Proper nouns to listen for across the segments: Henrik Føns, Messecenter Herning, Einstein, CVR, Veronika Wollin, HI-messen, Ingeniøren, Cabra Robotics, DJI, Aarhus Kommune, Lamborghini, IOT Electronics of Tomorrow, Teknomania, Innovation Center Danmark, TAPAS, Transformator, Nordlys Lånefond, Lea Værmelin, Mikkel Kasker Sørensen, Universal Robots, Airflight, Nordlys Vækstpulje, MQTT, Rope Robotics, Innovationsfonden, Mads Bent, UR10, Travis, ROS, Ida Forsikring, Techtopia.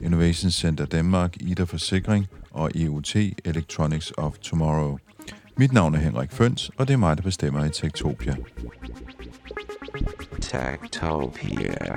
Innovation Center Danmark, Ida Forsikring og IOT Electronics of Tomorrow. Mit navn er Henrik Føns, og det er mig, der bestemmer i Techtopia. Techtopia.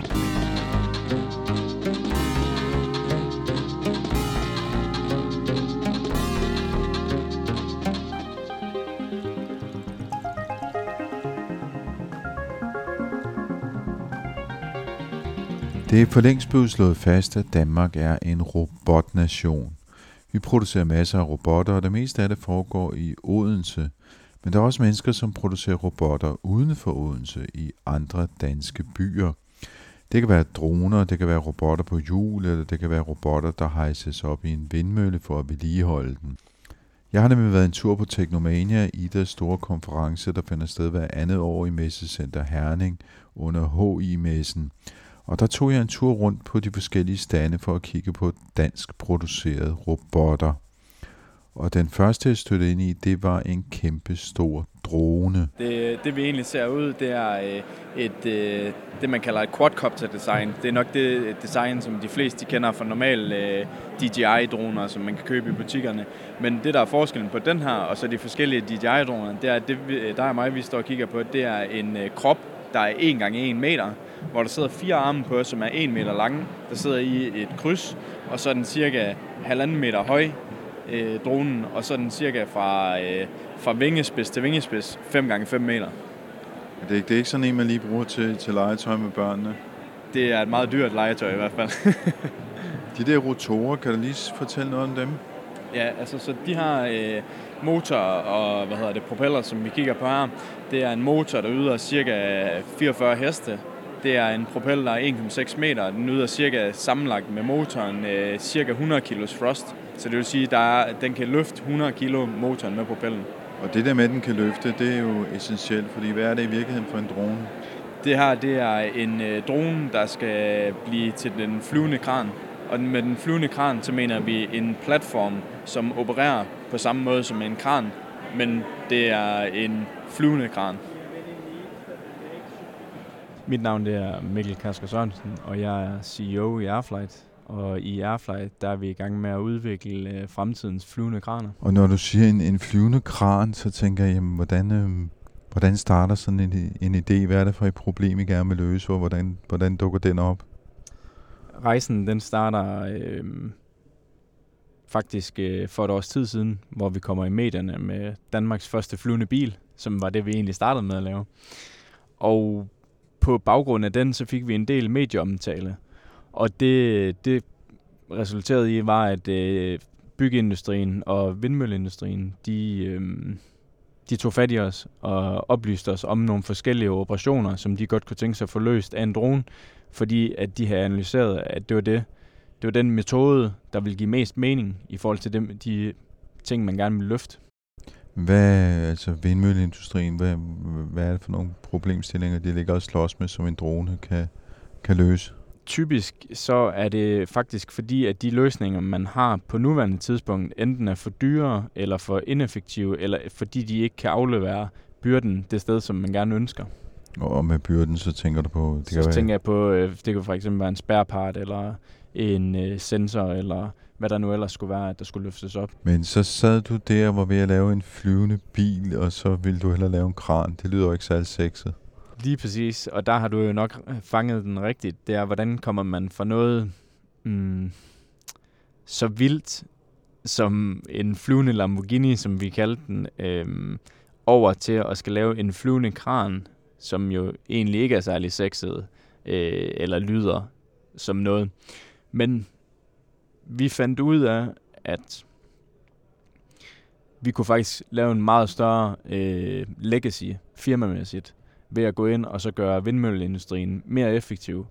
Det er for længst blevet slået fast, at Danmark er en robotnation. Vi producerer masser af robotter, og det meste af det foregår i Odense. Men der er også mennesker, som producerer robotter uden for Odense i andre danske byer. Det kan være droner, det kan være robotter på hjul, eller det kan være robotter, der hejses op i en vindmølle for at vedligeholde den. Jeg har nemlig været en tur på Teknomania, Idas store konference, der finder sted hver andet år i Messecenter Herning under HI-messen. Og der tog jeg en tur rundt på de forskellige stande for at kigge på dansk producerede robotter. Og den første, jeg stødte ind i, det var en kæmpe stor drone. Det vi egentlig ser ud, det er det man kalder et quadcopter design. Det er nok det design, som de fleste kender fra normale DJI-droner, som man kan købe i butikkerne. Men det, der er forskellen på den her, og så de forskellige DJI-droner, det er, at det, der og mig, vi står og kigger på, det er en krop, der er 1x1 meter, hvor der sidder 4 arme på, som er 1 meter lange, der sidder i et kryds, og så er den cirka 1,5 meter høj, dronen, og så er den cirka fra vingespids til vingespids, 5x5 meter. Det er ikke sådan en, man lige bruger til legetøj med børnene? Det er et meget dyrt legetøj i hvert fald. De der rotorer, kan du lige fortælle noget om dem? Ja, altså så de her motor og propeller, som vi kigger på her, det er en motor, der yder cirka 44 heste. Det er en propeller, der er 1,6 meter. Den yder cirka sammenlagt med motoren cirka 100 kilos thrust. Så det vil sige, at den kan løfte 100 kilo motoren med propellen. Og det der med, den kan løfte, det er jo essentielt, fordi hvad er det i virkeligheden for en drone? Det her, det er en drone, der skal blive til den flyvende kran. Og med den flyvende kran, så mener vi en platform, som opererer på samme måde som en kran, men det er en flyvende kran. Mit navn det er Mikkel Kasker Sørensen, og jeg er CEO i Airflight. Og i Airflight der er vi i gang med at udvikle fremtidens flyvende kraner. Og når du siger en flyvende kran, så tænker jeg, jamen, hvordan starter sådan en idé? Hvad er det for et problem, I gerne vil løse, og hvordan dukker den op? Rejsen den starter for et års tid siden, hvor vi kommer i medierne med Danmarks første flyvende bil, som var det, vi egentlig startede med at lave. Og på baggrund af den, så fik vi en del medieomtale, og det resulterede i, var, at byggeindustrien og vindmølleindustrien, de tog fat i os og oplyste os om nogle forskellige operationer, som de godt kunne tænke sig at få løst af en drone, fordi at de havde analyseret, at det var den metode, der ville give mest mening i forhold til de ting, man gerne ville løfte. Vindmølleindustrien, hvad er det for nogle problemstillinger, de ligger og slås med, som en drone kan løse? Typisk så er det faktisk fordi, at de løsninger, man har på nuværende tidspunkt, enten er for dyre eller for ineffektive, eller fordi de ikke kan aflevere byrden det sted, som man gerne ønsker. Og med byrden, så tænker du på... Det kan for eksempel være en spærpart, eller en sensor, eller hvad der nu ellers skulle være, at der skulle løftes op. Men så sad du der, hvor ved at lave en flyvende bil, og så ville du hellere lave en kran. Det lyder jo ikke særlig sexet. Lige præcis, og der har du jo nok fanget den rigtigt. Det er, hvordan kommer man fra noget så vildt som en flyvende Lamborghini, som vi kaldte den, over til at skal lave en flyvende kran, som jo egentlig ikke er særlig sexet, eller lyder som noget. Men vi fandt ud af, at vi kunne faktisk lave en meget større legacy firmamæssigt ved at gå ind og så gøre vindmølleindustrien mere effektiv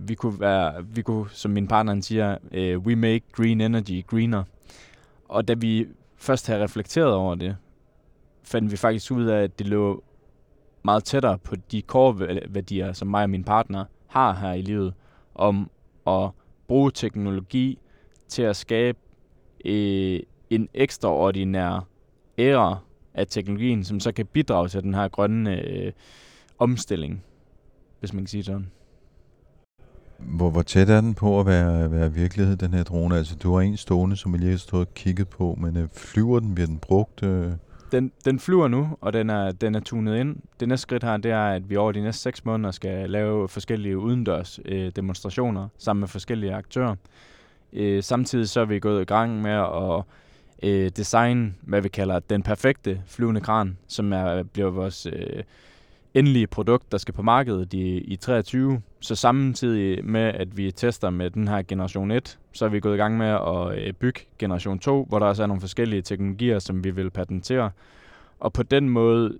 Vi kunne, som min partner siger, we make green energy greener. Og da vi først havde reflekteret over det, fandt vi faktisk ud af, at det lå meget tættere på de core-værdier, som mig og min partner har her i livet, om at bruge teknologi til at skabe en ekstraordinær æra af teknologien, som så kan bidrage til den her grønne omstilling, hvis man kan sige sådan. Hvor tæt er den på at være virkelighed, den her drone? Altså, du har en stående, som jeg lige har stået og kigget på, men flyver den? Bliver den brugt? Den flyver nu, og den er tunet ind. Det næste skridt her, det er, at vi over de næste 6 måneder skal lave forskellige udendørs demonstrationer sammen med forskellige aktører. Samtidig så er vi gået i gang med at designe, hvad vi kalder den perfekte flyvende kran, som bliver vores endelige produkt, der skal på markedet i 23. Så samtidig med, at vi tester med den her generation 1, så er vi gået i gang med at bygge generation 2, hvor der også er nogle forskellige teknologier, som vi vil patentere. Og på den måde,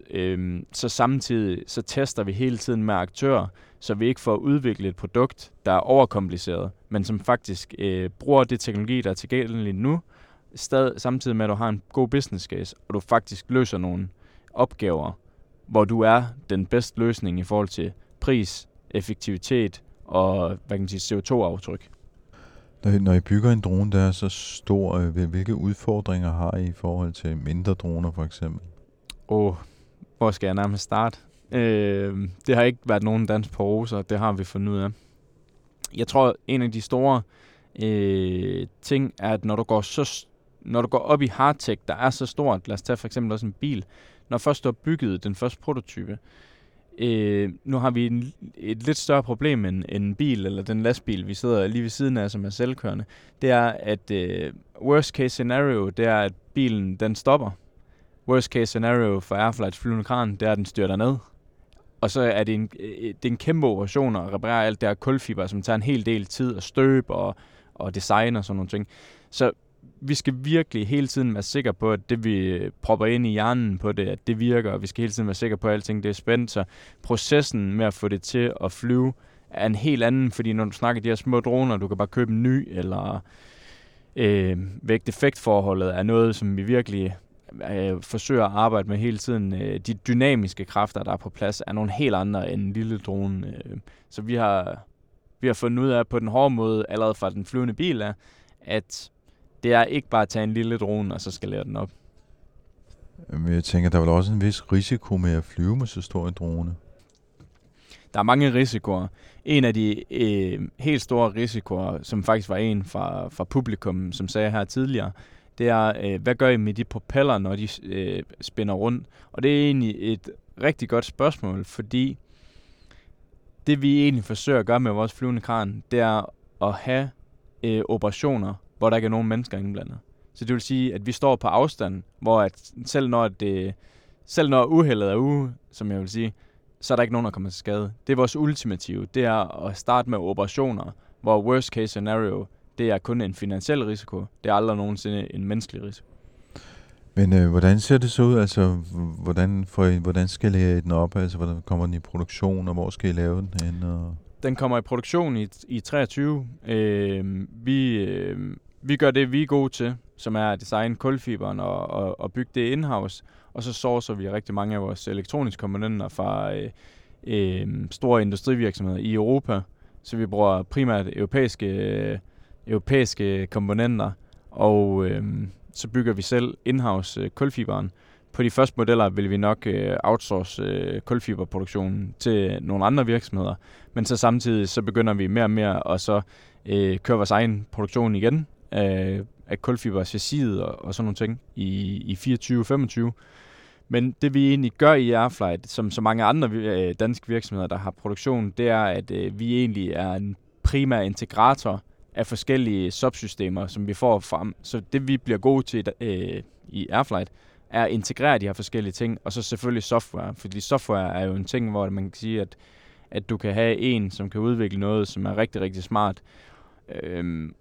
så samtidig, så tester vi hele tiden med aktører, så vi ikke får udviklet et produkt, der er overkompliceret, men som faktisk bruger det teknologi, der er tilgængeligt nu, samtidig med, at du har en god business case, og du faktisk løser nogle opgaver, hvor du er den bedste løsning i forhold til pris, effektivitet og CO2-aftryk. Når I bygger en drone, der er så stor, hvilke udfordringer har I forhold til mindre droner for eksempel? Hvor skal jeg nærmest starte? Det har ikke været nogen dans på roser, det har vi fundet ud af. Jeg tror, en af de store ting er, at når du går op i hardtech, der er så stort, lad os tage for eksempel også en bil, når først du har bygget den første prototype, nu har vi et lidt større problem end en bil, eller den lastbil, vi sidder lige ved siden af, som er selvkørende. Det er, at worst case scenario, det er, at bilen den stopper. Worst case scenario for Airflights flyvende kran, det er, at den styrter ned. Og så er det en kæmpe operation at reparere alt det her kulfiber, som tager en hel del tid at støbe og design og sådan nogle ting. Så vi skal virkelig hele tiden være sikre på, at det vi propper ind i hjernen på det, at det virker, og vi skal hele tiden være sikre på, at alting det er spændt. Så processen med at få det til at flyve er en helt anden, fordi når du snakker de her små droner, du kan bare købe en ny, eller vægt-effektforholdet er noget, som vi virkelig forsøger at arbejde med hele tiden. De dynamiske kræfter, der er på plads, er nogle helt andre end en lille drone. Så vi har fundet ud af på den hårde måde, allerede fra den flyvende bil, at det er ikke bare at tage en lille drone, og så skalere den op. Men jeg tænker, der er vel også en vis risiko med at flyve med så stor en drone? Der er mange risikoer. En af de helt store risikoer, som faktisk var en fra publikum, som sagde her tidligere, det er, hvad gør I med de propeller, når de spinner rundt? Og det er egentlig et rigtig godt spørgsmål, fordi det vi egentlig forsøger at gøre med vores flyvende kran, det er at have operationer, hvor der ikke er nogen mennesker indblandet. Så det vil sige, at vi står på afstand, hvor at selv når uheldet er ude, som jeg vil sige, så er der ikke nogen, der kommer til skade. Det er vores ultimative, det er at starte med operationer, hvor worst case scenario, det er kun en finansiel risiko, det er aldrig nogensinde en menneskelig risiko. Men hvordan ser det så ud? Altså, hvordan skal I lave den op? Altså, hvordan kommer den i produktion, og hvor skal I lave den hen? Den kommer i produktion i 23. Vi gør det, vi er gode til, som er at designe kulfiberen og bygge det in-house. Og så sourcer vi rigtig mange af vores elektroniske komponenter fra store industrivirksomheder i Europa. Så vi bruger primært europæiske komponenter, og så bygger vi selv in-house kulfiberen. På de første modeller vil vi nok outsource kulfiberproduktionen til nogle andre virksomheder, men så samtidig så begynder vi mere og mere og så køre vores egen produktion igen af kulfiberchassiset og sådan nogle ting i 24-25. Men det vi egentlig gør i Airflight, som så mange andre danske virksomheder, der har produktion, det er, at vi egentlig er en primær integrator af forskellige subsystemer, som vi får frem. Så det vi bliver gode til i Airflight, er at integrere de her forskellige ting, og så selvfølgelig software. Fordi software er jo en ting, hvor man kan sige, at du kan have en, som kan udvikle noget, som er rigtig, rigtig smart,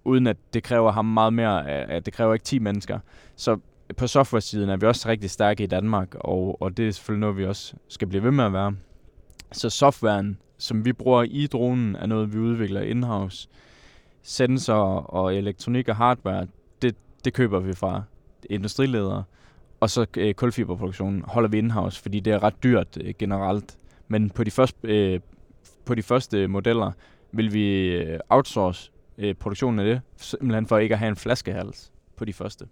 uden at det kræver ham meget mere, at det kræver ikke 10 mennesker. Så på software-siden er vi også rigtig stærke i Danmark, og det er selvfølgelig noget, vi også skal blive ved med at være. Så softwaren, som vi bruger i dronen, er noget, vi udvikler in-house. Sensorer og elektronik og hardware, det køber vi fra industriledere. Og så kulfiberproduktionen holder vi in-house, fordi det er ret dyrt generelt. Men på de første modeller vil vi outsource produktionen af det, simpelthen for ikke at have en flaskehals på de første.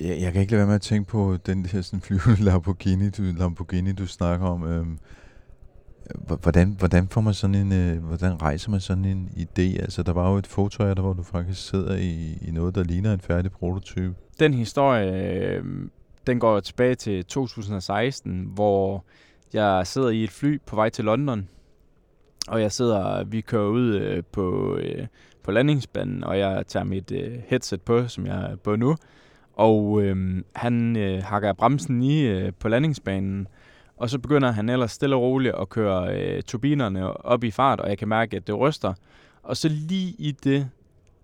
Jeg kan ikke lade være med at tænke på den her sådan flyvende Lamborghini, du snakker om. Hvordan får man sådan en, hvordan rejser man sådan en idé? Altså, der var jo et foto af dig, hvor du faktisk sidder i noget, der ligner en færdig prototype. Den historie, den går tilbage til 2016, hvor jeg sidder i et fly på vej til London, og vi kører ud på landingsbanen, og jeg tager mit headset på, som jeg er på nu, og han hakker bremsen i på landingsbanen, og så begynder han ellers stille og roligt at køre turbinerne op i fart, og jeg kan mærke, at det ryster. Og så lige i det,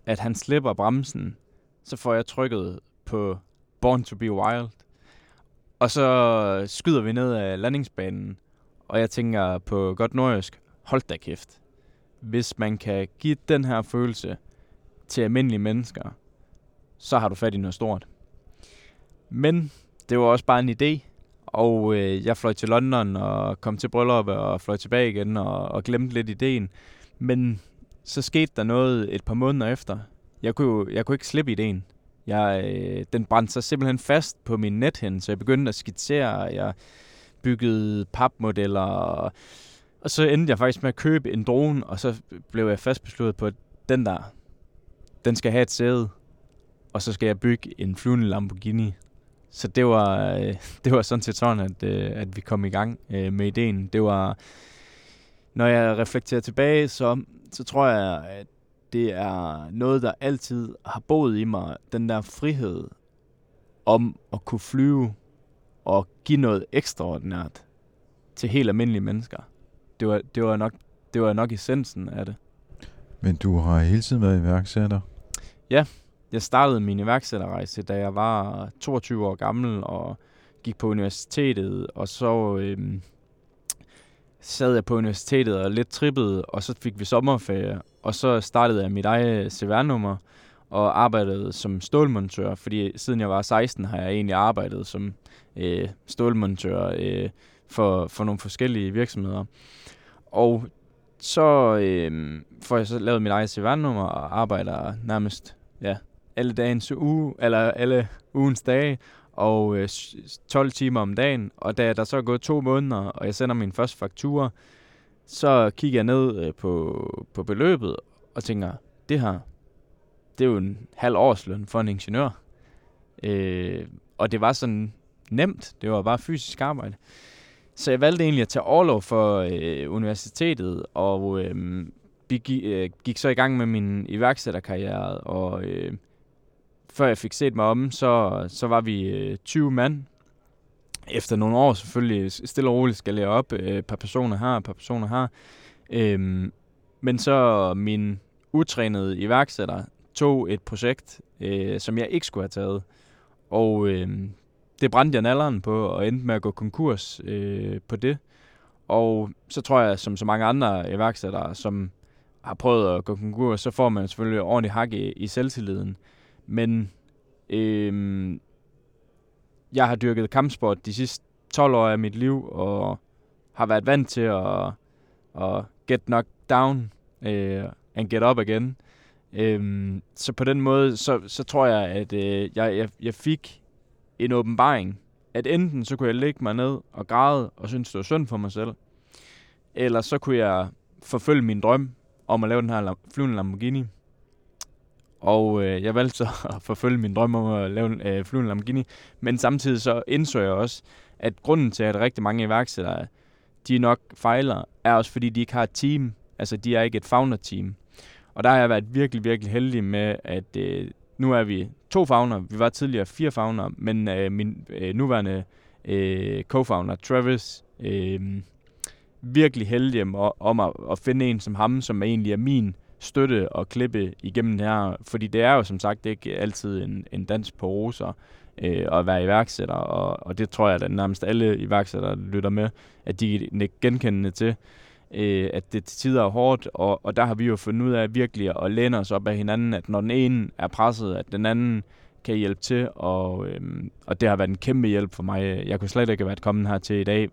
at han slipper bremsen, så får jeg trykket på Born to be Wild. Og så skyder vi ned ad landingsbanen, og jeg tænker på godt nordjysk, hold da kæft. Hvis man kan give den her følelse til almindelige mennesker, så har du fat i noget stort. Men det var også bare en idé, og jeg fløj til London og kom til brylluppet og fløj tilbage igen og glemte lidt ideen. Men så skete der noget et par måneder efter. Jeg kunne ikke slippe ideen. Den brændte sig simpelthen fast på min nethinde, så jeg begyndte at skitsere. Jeg byggede papmodeller, og så endte jeg faktisk med at købe en drone, og så blev jeg fast besluttet på, at den skal have et sæde, og så skal jeg bygge en flyvende Lamborghini. Så det var sådan set sådan, at vi kom i gang med ideen. Det var, når jeg reflekterer tilbage, så tror jeg, at det er noget, der altid har boet i mig. Den der frihed om at kunne flyve og give noget ekstraordinært til helt almindelige mennesker. Det var nok essensen af det. Men du har hele tiden været iværksætter? Ja, jeg startede min iværksætterrejse, da jeg var 22 år gammel og gik på universitetet. Og så sad jeg på universitetet og lidt trippede, og så fik vi sommerferie. Og så startede jeg mit eget CVR-nummer og arbejdede som stålmontør, fordi siden jeg var 16 har jeg egentlig arbejdet som stålmontør for nogle forskellige virksomheder. Og så får jeg så lavet mit eget CVR-nummer og arbejder nærmest alle ugens dage og 12 timer om dagen. Og da der så er gået 2 måneder, og jeg sender min første faktura, så kigger jeg ned på beløbet og tænker, det her, det er jo en halv årsløn for en ingeniør. Og det var sådan nemt, det var bare fysisk arbejde. Så jeg valgte egentlig at tage orlov for universitetet, og gik så i gang med min iværksætterkarriere. Og før jeg fik set mig om, så var vi 20 mand. Efter nogle år selvfølgelig, stille og roligt skal jeg op, et par personer her, et par personer her. Men så min utrænede iværksætter tog et projekt, som jeg ikke skulle have taget. Og det brændte jeg nalleren på og endte med at gå konkurs på det. Og så tror jeg, som så mange andre iværksættere, som har prøvet at gå konkurs, så får man selvfølgelig ordentligt hak i selvtilliden. Men jeg har dyrket kampsport de sidste 12 år af mit liv, og har været vant til at get knocked down and get up again. Så på den måde, så tror jeg, at jeg fik en åbenbaring, at enten så kunne jeg lægge mig ned og græde og synes, det var synd for mig selv, eller så kunne jeg forfølge min drøm om at lave den her flyvende Lamborghini. Og jeg valgte så at forfølge min drøm om at lave en flyvende Lamborghini. Men samtidig så indså jeg også, at grunden til, at rigtig mange iværksættere, de nok fejler, er også fordi, de ikke har et team. Altså, de er ikke et founder-team. Og der har jeg været virkelig, virkelig heldig med, at nu er vi 2 founder. Vi var tidligere 4 founder, men min nuværende co-founder, Travis, virkelig heldig om at finde en som ham, som egentlig er min støtte og klippe igennem det her, fordi det er jo som sagt ikke altid en dans på roser. at være iværksætter, og det tror jeg, at nærmest alle iværksættere lytter med, at de er genkendende til, at det til tider er hårdt, og der har vi jo fundet ud af virkelig at læne os op af hinanden, at når den ene er presset, at den anden kan hjælpe til, og det har været en kæmpe hjælp for mig. Jeg kunne slet ikke have været kommet her til i dag,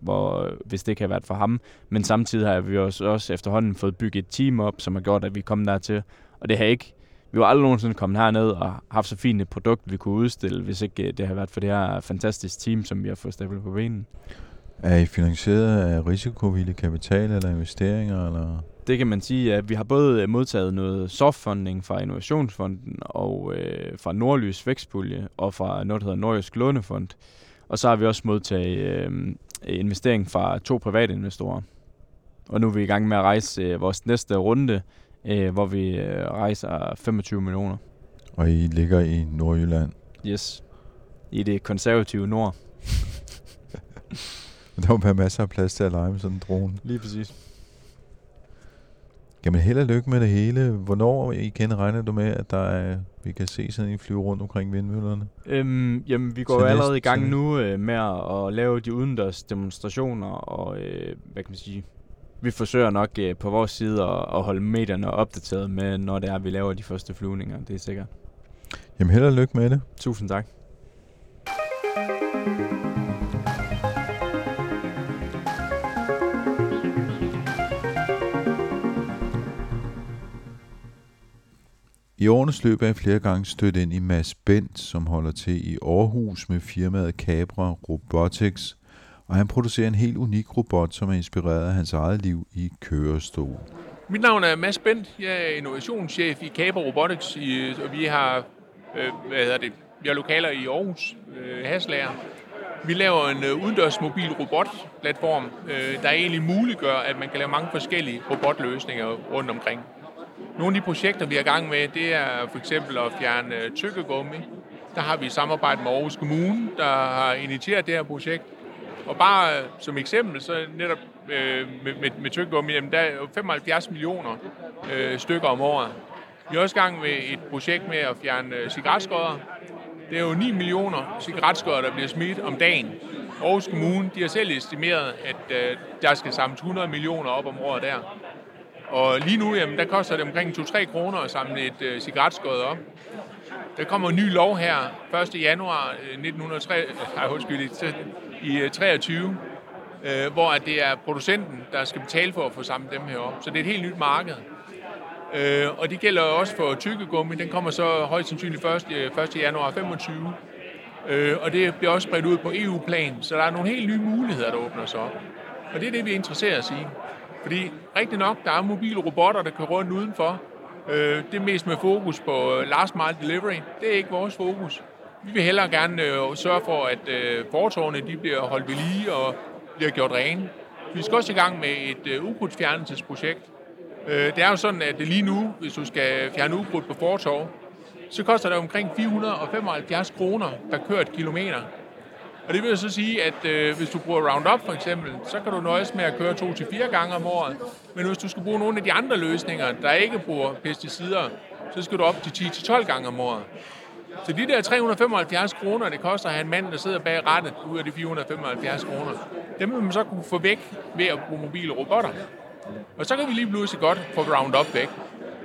hvis det ikke havde været for ham, men samtidig har vi også efterhånden fået bygget et team op, som har gjort, at vi kom dertil, og det har ikke vi var aldrig nogensinde kommet herned og haft så fint et produkt, vi kunne udstille, hvis ikke det har været for det her fantastiske team, som vi har fået stablet på benen. Er I finansieret af risikovillig kapital eller investeringer? Eller? Det kan man sige, at vi har både modtaget noget softfunding fra Innovationsfonden og fra Nordlys Vækstpulje og fra noget, der hedder Nordlys Lånefond. Og så har vi også modtaget investering fra 2 private investorer. Og nu er vi i gang med at rejse vores næste runde, hvor vi rejser 25 millioner. Og I ligger i Nordjylland? Yes. I det konservative nord. Der må være masser af plads til at lege med sådan en drone. Lige præcis. Jamen held og lykke med det hele. Hvornår igen regner du med, at vi kan se sådan en flyve rundt omkring vindmøllerne? Jamen vi går allerede i gang nu med at lave de udendørs demonstrationer og hvad kan man sige... Vi forsøger nok på vores side at holde medierne opdateret med, når det er, vi laver de første flyvninger. Det er sikkert. Jamen held og lykke med det. Tusind tak. I årenes løb er jeg flere gange stødt ind i Mads Bent, som holder til i Aarhus med firmaet Cabra Robotics, og han producerer en helt unik robot, som er inspireret af hans eget liv i kørestol. Mit navn er Mads Bent. Jeg er innovationschef i Cabra Robotics, og vi har vi har lokaler i Aarhus, Haslager. Vi laver en udendørs mobil robotplatform, der egentlig muliggør, at man kan lave mange forskellige robotløsninger rundt omkring. Nogle af de projekter, vi er i gang med, det er for eksempel at fjerne tykkegummi. Der har vi et samarbejde med Aarhus Kommune, der har initieret det her projekt. Og bare som eksempel, så netop med tykkegummi, der er 75 millioner stykker om året. Vi er også i gang med et projekt med at fjerne cigaretskodder. Det er jo 9 millioner cigaretskodder, der bliver smidt om dagen. Aarhus Kommune, de har selv estimeret, at der skal samles 100 millioner op om året der. Og lige nu, der koster det omkring 2-3 kroner at samle et cigaretskod op. Der kommer en ny lov her 1. januar 2023, hvor det er producenten, der skal betale for at få samlet dem her op. Så det er et helt nyt marked. Og det gælder også for tykkegummi. Den kommer så højst sandsynligt 1. januar 2025. Og det bliver også spredt ud på EU-plan, så der er nogle helt nye muligheder, der åbner sig op. Og det er det, vi interesserer os i. Fordi rigtig nok, der er mobile robotter, der kører rundt udenfor. Det er mest med fokus på last mile delivery. Det er ikke vores fokus. Vi vil hellere gerne sørge for, at fortovene de bliver holdt ved lige og bliver gjort rene. Vi skal også i gang med et ukrudtsfjernelsesprojekt. Det er jo sådan, at lige nu, hvis du skal fjerne ukrudt på fortov, så koster det omkring 475 kroner per kørt kilometer. Og det vil så sige, at hvis du bruger Roundup for eksempel, så kan du nøjes med at køre 2-4 gange om året. Men hvis du skal bruge nogle af de andre løsninger, der ikke bruger pesticider, så skal du op til 10-12 gange om året. Så de der 375 kroner, det koster at have en mand, der sidder bag rattet ud af de 475 kroner, dem vil man så kunne få væk ved at bruge mobile robotter. Og så kan vi lige pludselig godt få Roundup væk.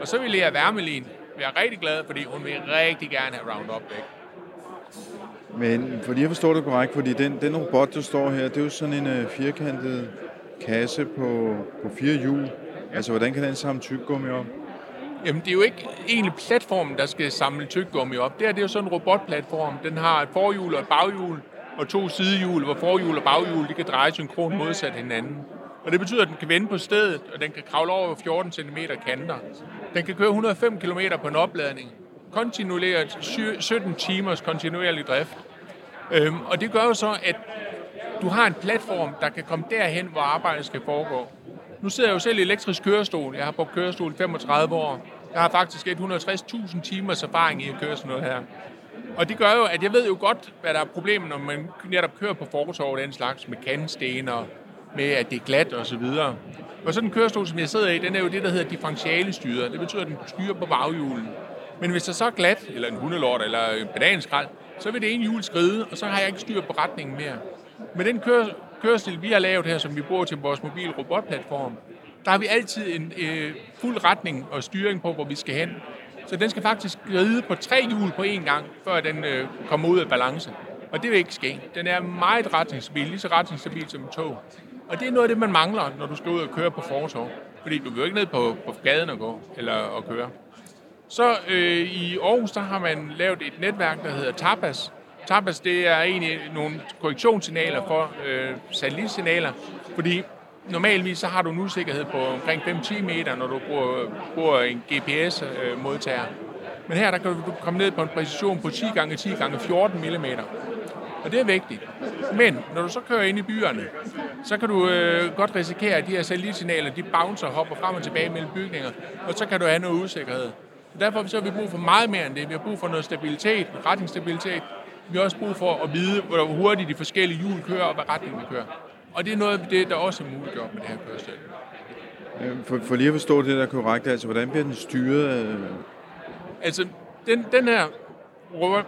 Og så vil Lea Værmelin være rigtig glad, fordi hun vil rigtig gerne have Roundup væk. Men fordi jeg forstår det korrekt, fordi den robot, der står her, det er jo sådan en firkantet kasse på 4 hjul. Altså, hvordan kan den samle tyggegummi op? Jamen, det er jo ikke egentlig platformen, der skal samle tyggegummi op. Det er jo sådan en robotplatform. Den har et forhjul og et baghjul og 2 sidehjul, hvor forhjul og baghjul de kan dreje synkron modsat hinanden. Og det betyder, at den kan vende på stedet, og den kan kravle over 14 cm kanter. Den kan køre 105 km på en opladning. Kontinuerligt 17 timers kontinuerlig drift. Og det gør jo så, at du har en platform, der kan komme derhen, hvor arbejdet skal foregå. Nu sidder jeg jo selv i elektrisk kørestol. Jeg har brugt kørestol i 35 år. Jeg har faktisk 160.000 timers erfaring i at køre sådan noget her. Og det gør jo, at jeg ved jo godt, hvad der er problemet, når man netop kører på fortov og den slags med kantsten og med, at det er glat og så videre. Og så den kørestol, som jeg sidder i, den er jo det, der hedder differentialestyret. Det betyder, at den styrer på baghjulen. Men hvis der så er glat, eller en hundelort, eller en bananskrald, så vil det ene hjul skride, og så har jeg ikke styr på retningen mere. Med den kørestil, vi har lavet her, som vi bruger til vores mobile robotplatform, der har vi altid en fuld retning og styring på, hvor vi skal hen. Så den skal faktisk ride på 3 hjul på én gang, før den kommer ud af balance. Og det vil ikke ske. Den er meget retningsstabil, lige så retningsstabil som en tog. Og det er noget af det, man mangler, når du skal ud og køre på fortov. Fordi du vil ikke ned på gaden og gå, eller at køre. Så i Aarhus, der har man lavet et netværk, der hedder TAPAS. TAPAS, det er egentlig nogle korrektionssignaler for satellitsignaler, fordi normalvis så har du en usikkerhed på omkring 5-10 meter, når du bruger en GPS-modtager. Men her der kan du komme ned på en præcision på 10x10x14 mm. Og det er vigtigt. Men når du så kører ind i byerne, så kan du godt risikere, at de her satellitsignaler, de bouncer og hopper frem og tilbage mellem bygninger, og så kan du have noget usikkerhed. Og derfor så har vi brug for meget mere end det. Vi har brug for noget stabilitet, retningsstabilitet. Vi har også brug for at vide, hvor hurtigt de forskellige hjul kører, og hvad retning de kører. Og det er noget af det, der også er muliggjort med det her kørestil. For lige at forstå det der korrekt, altså hvordan bliver den styret? Altså, den her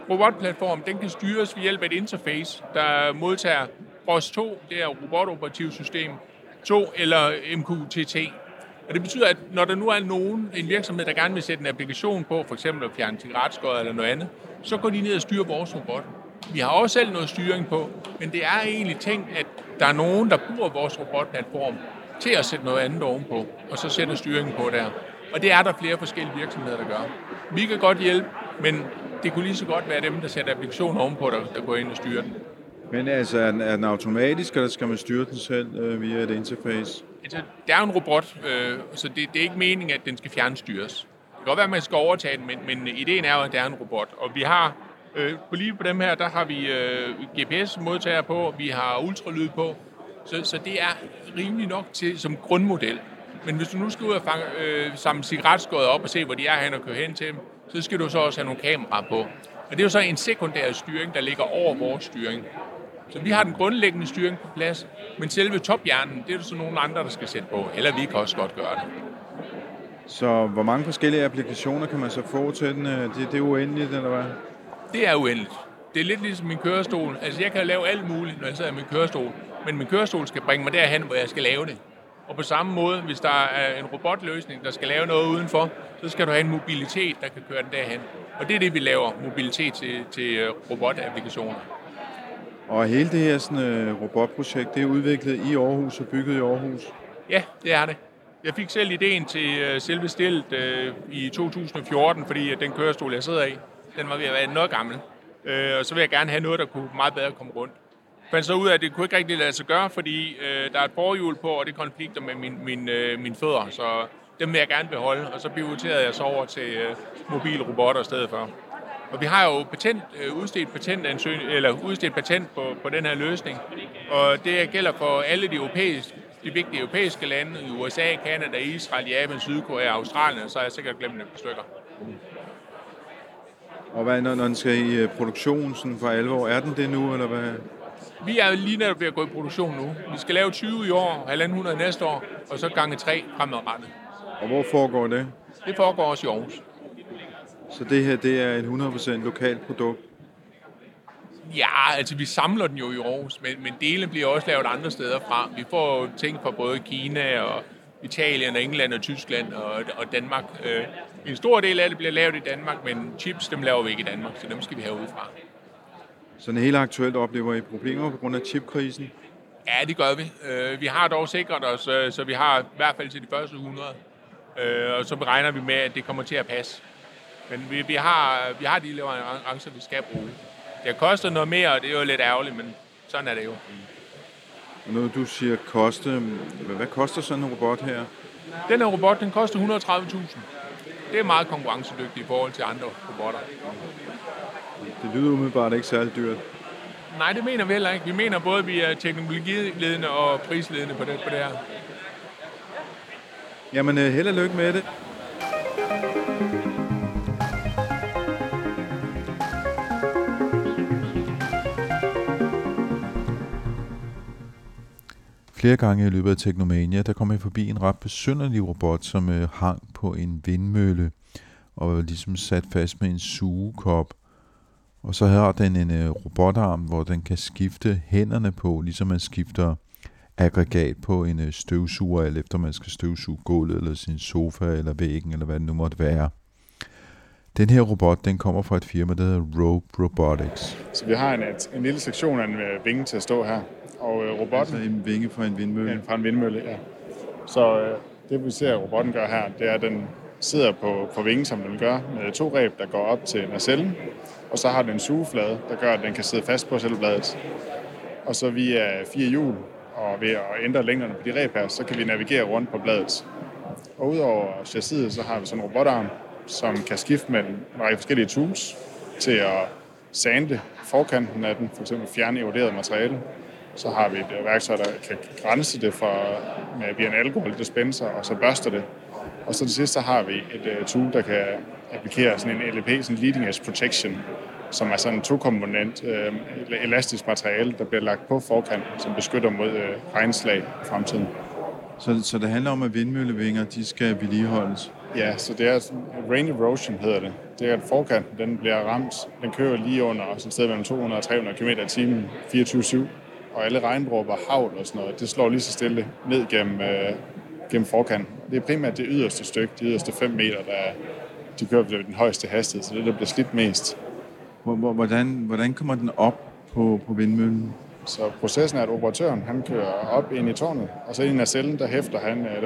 robotplatform, den kan styres ved hjælp af et interface, der modtager ROS 2, det er robotoperativsystem 2, eller MQTT. Og det betyder, at når der nu er en virksomhed, der gerne vil sætte en applikation på, for eksempel at fjerne cigaretskod eller noget andet, så går de ned og styrer vores robot. Vi har også selv noget styring på, men det er egentlig tænkt, at der er nogen, der bruger vores robotplatform til at sætte noget andet ovenpå, og så sætter styringen på der. Og det er der flere forskellige virksomheder, der gør. Vi kan godt hjælpe, men det kunne lige så godt være dem, der sætter applikationer ovenpå, der går ind og styrer den. Men altså, er den automatisk, eller skal man styre den selv via et interface? Altså, det er en robot, så det er ikke meningen, at den skal fjernstyres. Det kan godt være, at man skal overtage den, men ideen er jo, at det er en robot. Og vi har, lige på dem her, der har vi GPS-modtager på, vi har ultralyd på, så det er rimelig nok til som grundmodel. Men hvis du nu skal ud og samle cigaretskåret op og se, hvor de er hen og køre hen til dem, så skal du så også have nogle kameraer på. Og det er jo så en sekundær styring, der ligger over vores styring. Så vi har den grundlæggende styring på plads, men selve tophjernen, det er der så nogle andre, der skal sætte på, eller vi kan også godt gøre det. Så hvor mange forskellige applikationer kan man så få til den? Det er uendeligt, eller hvad? Det er uendeligt. Det er lidt ligesom min kørestol. Altså, jeg kan lave alt muligt, når jeg sidder i min kørestol, men min kørestol skal bringe mig derhen, hvor jeg skal lave det. Og på samme måde, hvis der er en robotløsning, der skal lave noget udenfor, så skal du have en mobilitet, der kan køre den derhen. Og det er det, vi laver, mobilitet til robotapplikationer. Og hele det her sådan, robotprojekt, det er udviklet i Aarhus og bygget i Aarhus? Ja, det er det. Jeg fik selv ideen til selve stillet i 2014, fordi den kørestol, jeg sidder i, den var ved at være noget gammel. Og så vil jeg gerne have noget, der kunne meget bedre komme rundt. Jeg fandt så ud af, at det kunne ikke rigtig lade sig gøre, fordi der er et forhjul på, og det konflikter med mine fødder. Så dem vil jeg gerne beholde, og så pivoterede jeg så over til mobile robotter i stedet for. Og vi har jo udstedt patent på den her løsning, og det gælder for alle de vigtige europæiske lande, USA, Canada, Israel, Japan, Sydkorea, Australien, så har jeg sikkert glemt et par stykker. Og hvad, når den skal i produktion sådan for alvor, er den det nu, eller hvad? Vi er lige netop ved at gå i produktion nu. Vi skal lave 20 i år, 150 næste år, og så gange 3 fremadrettet. Og hvor foregår det? Det foregår også i Aarhus. Så det her, det er et 100% lokalt produkt? Ja, altså vi samler den jo i Aarhus, men dele bliver også lavet andre steder fra. Vi får ting fra både Kina og Italien og England og Tyskland og Danmark. En stor del af det bliver lavet i Danmark, men chips, dem laver vi ikke i Danmark, så dem skal vi have udefra. Så den hele aktuelt oplever I problemer på grund af chipkrisen? Ja, det gør vi. Vi har dog sikret os, så vi har i hvert fald til de første 100. Og så beregner vi med, at det kommer til at passe. Men vi har de leverancer, vi skal bruge. Det koster noget mere, og det er jo lidt ærgerligt, men sådan er det jo. Og når du siger koste, hvad koster sådan en robot her? Den her robot, den koster 130.000. Det er meget konkurrencedygtigt i forhold til andre robotter. Det lyder umiddelbart ikke særlig dyrt. Nej, det mener vi heller ikke. Vi mener både, at vi er teknologiledende og prisledende på det her. Jamen, held og lykke med det. Flere gange i løbet af Teknomania, der kom jeg forbi en ret besynderlig robot, som hang på en vindmølle og var ligesom sat fast med en sugekop. Og så har den en robotarm, hvor den kan skifte hænderne på, ligesom man skifter aggregat på en støvsuger, eller efter man skal støvsuge gulvet, eller sin sofa, eller væggen, eller hvad det nu måtte være. Den her robot, den kommer fra et firma, der hedder Rope Robotics. Så vi har en lille sektion af en vinge til at stå her. Og robotten... Altså en vinge fra en vindmølle? Ja, fra en vindmølle, ja. Så det vi ser, at robotten gør her, det er, at den sidder på vingen, som den gør, med to reb, der går op til nacellen. Og så har den en sugeflade, der gør, at den kan sidde fast på selvbladet. Og så via fire hjul, og ved at ændre længderne på de reb her, så kan vi navigere rundt på bladet. Og udover chassiset, så har vi sådan en robotarm, som kan skifte mellem en række forskellige tools til at sande forkanten af den, f.eks. fjerne eroderet materiale. Så har vi et værktøj, der kan grænse det via en alkoholdispenser, og så børster det. Og så til sidst så har vi et tool, der kan applikere sådan en LEP, sådan leading edge protection, som er sådan en tokomponent elastisk materiale, der bliver lagt på forkanten, som beskytter mod regnslag i fremtiden. Så det handler om, at vindmøllevinger, de skal vedligeholdes? Ja, så det er rain erosion, hedder det. Det er, at forkanten den bliver ramt. Den kører lige under os et sted mellem 200 og 300 km i timen, 24/7. Og alle regndråber, havl og sådan noget, det slår lige så stille ned gennem forkanten. Det er primært det yderste stykke, de yderste 5 meter, de kører ved den højeste hastighed, så det der bliver slidt mest. Hvordan kommer den op på vindmøllen? Så processen er, at operatøren han kører op ind i tårnet, og så ind i cellen, der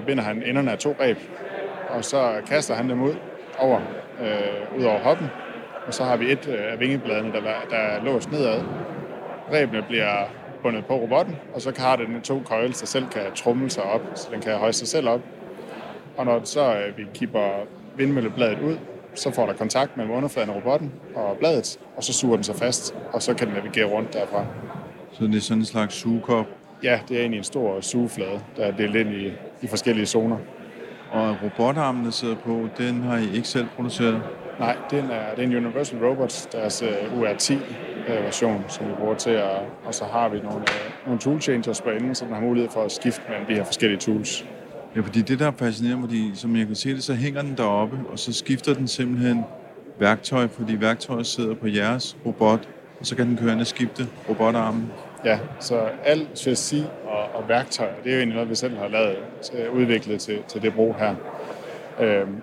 binder han enderne af to reb, og så kaster han dem ud over hoppen, og så har vi et af vingebladene, der er låst nedad. Rebene bliver bundet på robotten, og så har den to køjler, der selv kan tromle sig op, så den kan højse sig selv op. Og når så vi kipper vindmøllebladet ud, så får der kontakt mellem underfladen af robotten og bladet, og så suger den sig fast, og så kan den navigere rundt derfra. Så det er sådan en slags sugekop? Ja, det er egentlig en stor sugeflade, der er delt ind i forskellige zoner. Og robotarmen, der sidder på, den har I ikke selv produceret? Nej, det er en Universal Robots, deres UR10-version, som vi bruger til at... Og så har vi nogle toolchangers på enden, så den har mulighed for at skifte mellem de her forskellige tools. Ja, fordi det, der er fascinerende, fordi som jeg kan se det, så hænger den deroppe, og så skifter den simpelthen værktøj, fordi værktøjet sidder på jeres robot, og så kan den køre ind og skifte robotarmen. Ja, så alt chassis og værktøj, det er jo egentlig noget, vi selv har lavet, udviklet til det brug her.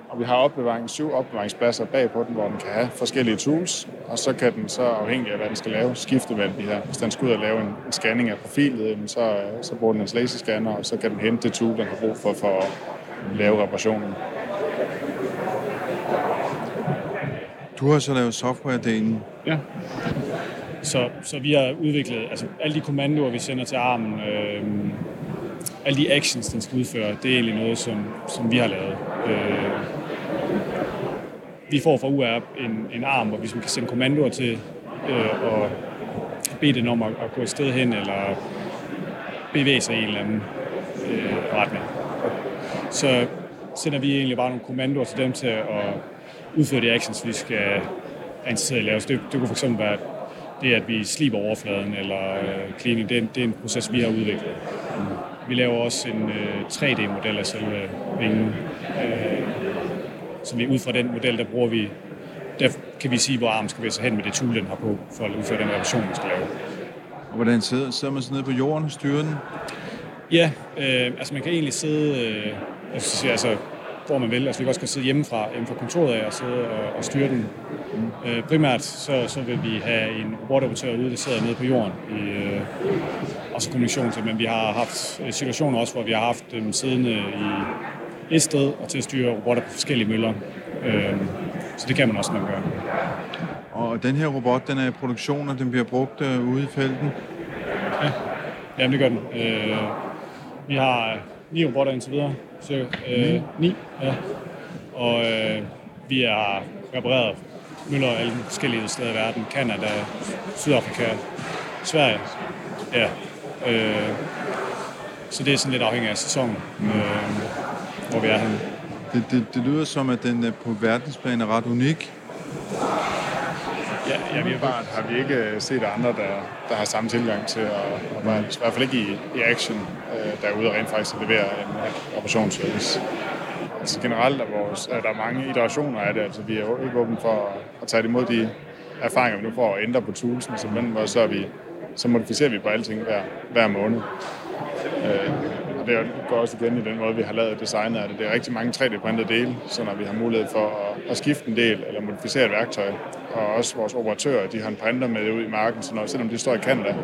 Og vi har 7 opbevaringspladser bag på den, hvor den kan have forskellige tools, og så kan den så, afhængig af hvad den skal lave, skifte mellem de her. Hvis den skal ud og lave en scanning af profilet, så bruger den en laserscanner, og så kan den hente det tool, den har brug for at lave reparationen. Du har så lavet software-delen. Ja. Så vi har udviklet alle de kommandoer, vi sender til armen, alle de actions, den skal udføre, det er egentlig noget, som vi har lavet. Vi får fra UR en arm, hvor vi kan sende kommandoer til og bede den om at gå et sted hen eller bevæge sig i en eller anden retning. Så sender vi egentlig bare nogle kommandoer til dem til at udføre de actions, vi skal ansætte at lave. Det kunne fx være det, at vi sliber overfladen eller cleaning. Det er en proces, vi har udviklet. Vi laver også en 3D-model af selve vingen. Så vi ud fra den model, der kan vi sige, hvor armen skal være så hen med det tool, den har på, for at udføre den revision, vi skal lave. Og hvordan sidder man så nede på jorden og styrer den? Ja, man kan egentlig sidde, hvor man vil. Vi kan også sidde hjemme fra kontoret af og sidde og styre den. Primært så vil vi have en robotoperatør ude, der sidder nede på jorden og så kommunikation til, men vi har haft situationer også, hvor vi har haft dem siddende i et sted og til at styre robotter på forskellige møller. Så det kan man også, man gør. Og den her robot, den er i produktion, og den bliver brugt ude i felten? Ja, jamen det gør den. Vi har 9 robotter indtil videre. Så, 9? Ja. Og vi har repareret møller alle de forskellige steder i verden. Canada, Sydafrika, Sverige. Ja. Så det er sådan lidt afhængig af sæsonen, hvor vi er henne. Det lyder som, at den på verdensplan er ret unik. Ja, vi har vi ikke set andre, der har samme tilgang til at være, i hvert fald ikke i action, derude og rent faktisk at levere en operationsservice. Så generelt er der mange iterationer af det. Vi er ikke åbne for at tage imod de erfaringer, vi nu får at ændre på toolsen, så på den måde, så modificerer vi på alting hver måned. Og det går også igen i den måde, vi har lavet designet af det. Det er rigtig mange 3D-printede dele, så når vi har mulighed for at skifte en del eller modificere et værktøj, og også vores operatører, de har en printer med ud i marken, så selvom de står i Canada,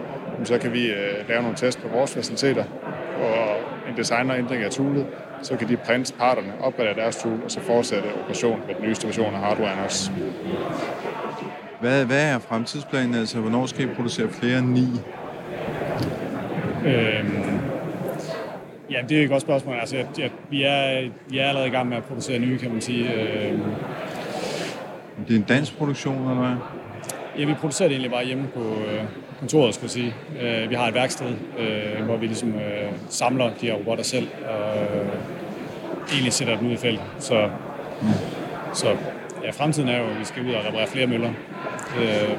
så kan vi lave nogle tests på vores faciliteter, og en designerændring af toolet, så kan de printe parterne, opgradere deres tool, og så fortsætte operationen med den nyeste version af hardwaren også. Hvad er fremtidsplanen? Altså, hvornår skal I producere flere end 9? Ja, det er jo et godt spørgsmål. Altså, vi er allerede i gang med at producere nye, kan man sige. Det er en dansk produktion, eller hvad? Ja, vi producerer det egentlig bare hjemme på kontoret, skulle jeg sige. Vi har et værksted, hvor vi ligesom samler de her robotter selv, og egentlig sætter dem ud i felt. Så ja, fremtiden er jo, at vi skal ud og reparere flere møller. Det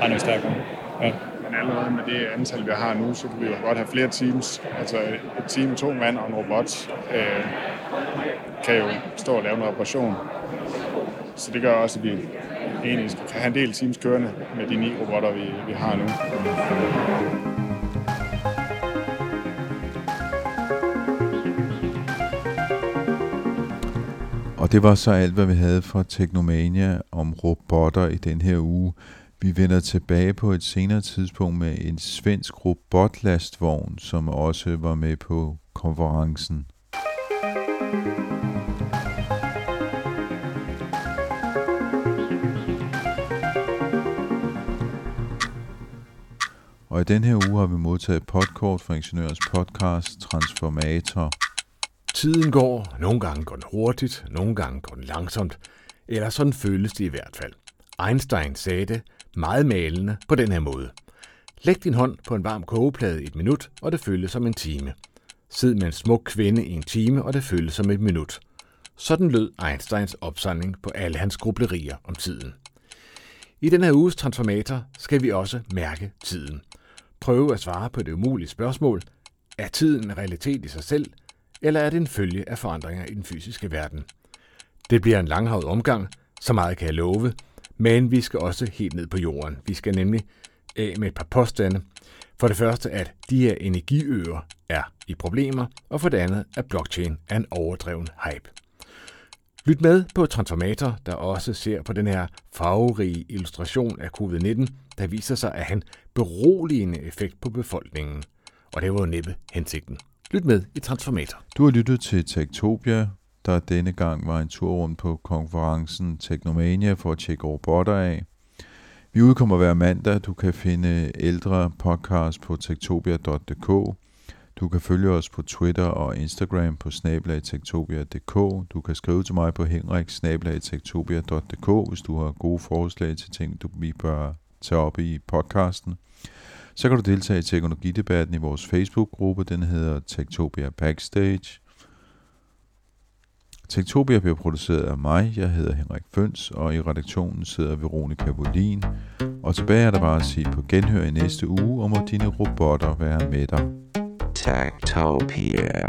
er noget stærkere. Ja. Men allerede med det antal, vi har nu, så kan vi jo godt have flere teams. Altså et team, 2 mand og en robot kan jo stå og lave en operation. Så det gør også, at vi egentlig skal have en del teams kørende med de 9 robotter, vi har nu. Og det var så alt, hvad vi havde fra Teknomania om robotter i den her uge. Vi vender tilbage på et senere tidspunkt med en svensk robotlastvogn, som også var med på konferencen. Og i den her uge har vi modtaget podkort fra Ingeniørens podcast Transformator. Tiden går, nogle gange går den hurtigt, nogle gange går den langsomt, eller sådan føles det i hvert fald. Einstein sagde det meget malende på den her måde. Læg din hånd på en varm kogeplade 1 minut, og det føles som en time. Sid med en smuk kvinde i 1 time, og det føles som 1 minut. Sådan lød Einsteins opsamling på alle hans grublerier om tiden. I den her uges Transformator skal vi også mærke tiden. Prøve at svare på det umulige spørgsmål. Er tiden en realitet i sig selv, eller er det en følge af forandringer i den fysiske verden? Det bliver en langhavet omgang, så meget kan jeg love, men vi skal også helt ned på jorden. Vi skal nemlig af med et par påstande. For det første, at de her energiøer er i problemer, og for det andet, at blockchain er en overdreven hype. Lyt med på Transformator, der også ser på den her farverige illustration af covid-19, der viser sig at have en beroligende effekt på befolkningen. Og det var jo næppe hensigten. Lyt med i Transformator. Du har lyttet til Techtopia, der denne gang var en tur rundt på konferencen Teknomania for at tjekke robotter af. Vi udkommer hver mandag. Du kan finde ældre podcasts på techtopia.dk. Du kan følge os på Twitter og Instagram på @techtopia.dk. Du kan skrive til mig på henrik@techtopia.dk, hvis du har gode forslag til ting, vi bør tage op i podcasten. Så kan du deltage i teknologidebatten i vores Facebook-gruppe. Den hedder Techtopia Backstage. Techtopia bliver produceret af mig. Jeg hedder Henrik Føns, og i redaktionen sidder Veronika Wollin. Og tilbage er der bare at sige på genhør i næste uge, og må dine robotter være med dig. Techtopia.